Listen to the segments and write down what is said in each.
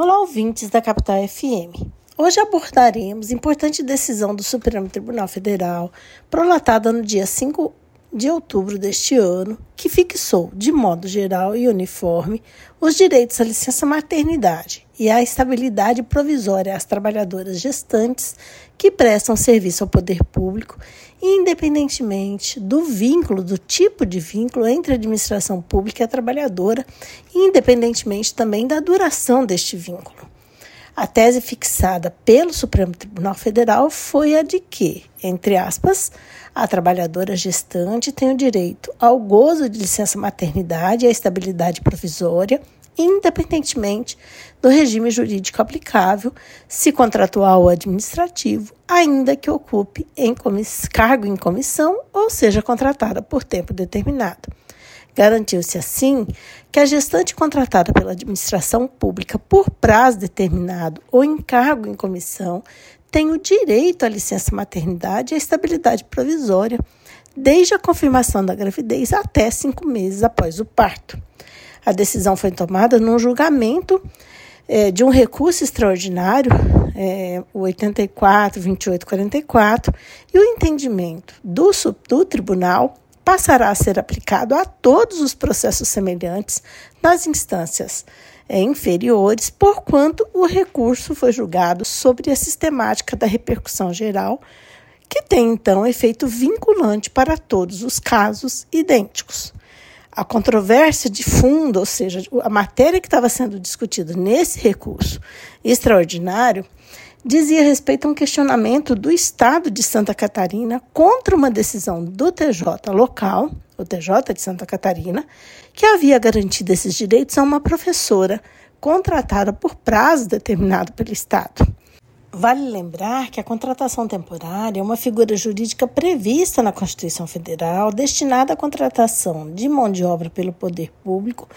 Olá, ouvintes da Capital FM. Hoje abordaremos importante decisão do Supremo Tribunal Federal, prolatada no dia 5 de outubro deste ano, que fixou, de modo geral e uniforme, os direitos à licença-maternidade e à estabilidade provisória às trabalhadoras gestantes que prestam serviço ao poder público, independentemente do vínculo, do tipo de vínculo entre a administração pública e a trabalhadora, independentemente também da duração deste vínculo. A tese fixada pelo Supremo Tribunal Federal foi a de que, entre aspas, a trabalhadora gestante tem o direito ao gozo de licença-maternidade e à estabilidade provisória, independentemente do regime jurídico aplicável, se contratual ou administrativo, ainda que ocupe cargo em comissão ou seja contratada por tempo determinado. Garantiu-se, assim, que a gestante contratada pela administração pública por prazo determinado ou em cargo em comissão tem o direito à licença-maternidade e à estabilidade provisória, desde a confirmação da gravidez até 5 meses após o parto. A decisão foi tomada num julgamento de um recurso extraordinário, o 84.2844, e o entendimento do tribunal passará a ser aplicado a todos os processos semelhantes nas instâncias inferiores, porquanto o recurso foi julgado sobre a sistemática da repercussão geral, que tem, então, efeito vinculante para todos os casos idênticos. A controvérsia de fundo, ou seja, a matéria que estava sendo discutida nesse recurso extraordinário, dizia respeito a um questionamento do Estado de Santa Catarina contra uma decisão do TJ local, o TJ de Santa Catarina, que havia garantido esses direitos a uma professora contratada por prazo determinado pelo Estado. Vale lembrar que a contratação temporária é uma figura jurídica prevista na Constituição Federal destinada à contratação de mão de obra pelo poder público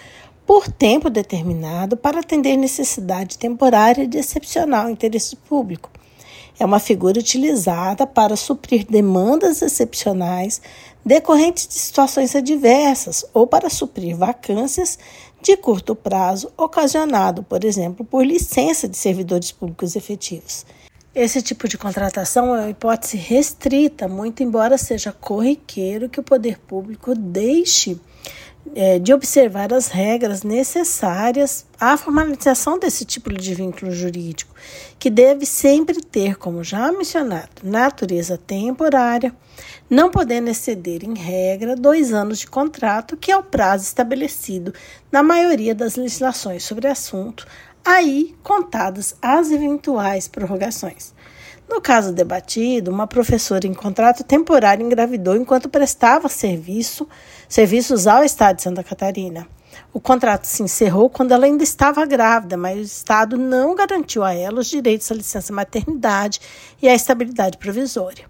por tempo determinado para atender necessidade temporária de excepcional interesse público. É uma figura utilizada para suprir demandas excepcionais decorrentes de situações adversas ou para suprir vacâncias de curto prazo ocasionado, por exemplo, por licença de servidores públicos efetivos. Esse tipo de contratação é uma hipótese restrita, muito embora seja corriqueiro que o poder público deixe de observar as regras necessárias à formalização desse tipo de vínculo jurídico, que deve sempre ter, como já mencionado, natureza temporária, não podendo exceder, em regra, 2 anos de contrato, que é o prazo estabelecido na maioria das legislações sobre o assunto, aí contadas as eventuais prorrogações. No caso debatido, uma professora em contrato temporário engravidou enquanto prestava serviços ao Estado de Santa Catarina. O contrato se encerrou quando ela ainda estava grávida, mas o Estado não garantiu a ela os direitos à licença-maternidade e à estabilidade provisória.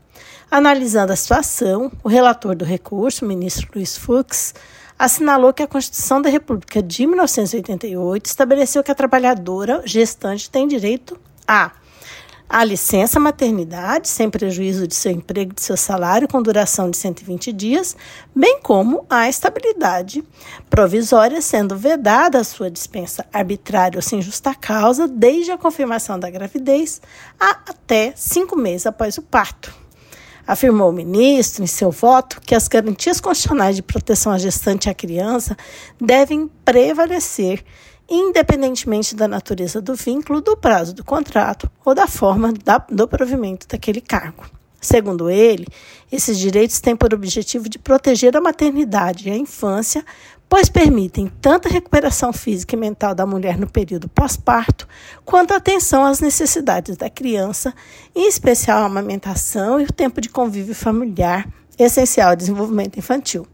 Analisando a situação, o relator do recurso, o ministro Luiz Fux, assinalou que a Constituição da República de 1988 estabeleceu que a trabalhadora gestante tem direito a licença maternidade, sem prejuízo de seu emprego e de seu salário, com duração de 120 dias, bem como a estabilidade provisória, sendo vedada a sua dispensa arbitrária ou sem justa causa, desde a confirmação da gravidez até 5 meses após o parto. Afirmou o ministro, em seu voto, que as garantias constitucionais de proteção à gestante e à criança devem prevalecer, independentemente da natureza do vínculo, do prazo do contrato ou da forma do provimento daquele cargo. Segundo ele, esses direitos têm por objetivo de proteger a maternidade e a infância, pois permitem tanto a recuperação física e mental da mulher no período pós-parto, quanto a atenção às necessidades da criança, em especial a amamentação e o tempo de convívio familiar, essencial ao desenvolvimento infantil.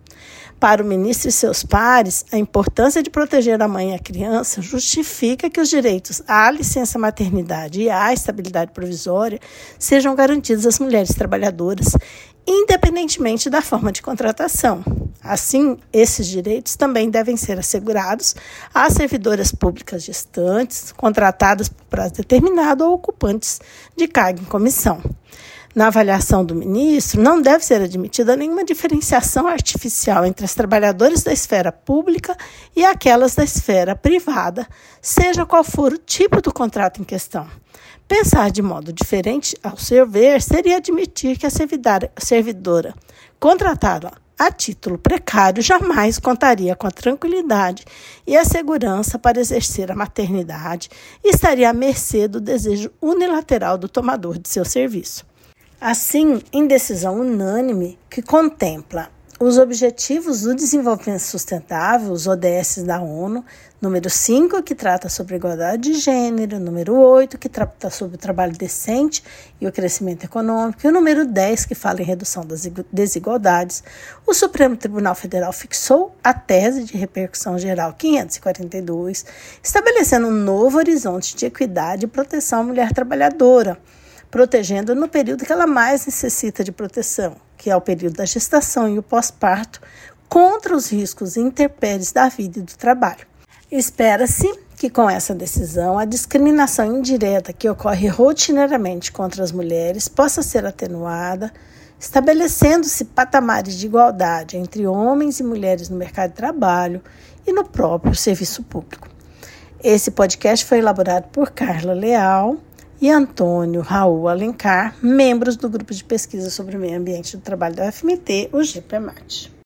Para o ministro e seus pares, a importância de proteger a mãe e a criança justifica que os direitos à licença-maternidade e à estabilidade provisória sejam garantidos às mulheres trabalhadoras, independentemente da forma de contratação. Assim, esses direitos também devem ser assegurados às servidoras públicas gestantes, contratadas por prazo determinado ou ocupantes de cargo em comissão. na avaliação do ministro, não deve ser admitida nenhuma diferenciação artificial entre as trabalhadoras da esfera pública e aquelas da esfera privada, seja qual for o tipo do contrato em questão. Pensar de modo diferente, ao seu ver, seria admitir que a servidora contratada a título precário jamais contaria com a tranquilidade e a segurança para exercer a maternidade e estaria à mercê do desejo unilateral do tomador de seu serviço. Assim, em decisão unânime que contempla os Objetivos do Desenvolvimento Sustentável, os ODS da ONU, número 5, que trata sobre a igualdade de gênero, número 8, que trata sobre o trabalho decente e o crescimento econômico, e o número 10, que fala em redução das desigualdades, o Supremo Tribunal Federal fixou a Tese de Repercussão Geral 542, estabelecendo um novo horizonte de equidade e proteção à mulher trabalhadora, protegendo no período que ela mais necessita de proteção, que é o período da gestação e o pós-parto, contra os riscos e intempéries da vida e do trabalho. Espera-se que com essa decisão a discriminação indireta que ocorre rotineiramente contra as mulheres possa ser atenuada, estabelecendo-se patamares de igualdade entre homens e mulheres no mercado de trabalho e no próprio serviço público. Esse podcast foi elaborado por Carla Leal e Antônio Raul Alencar, membros do Grupo de Pesquisa sobre o Meio Ambiente do Trabalho da UFMT, o GIPEMAT.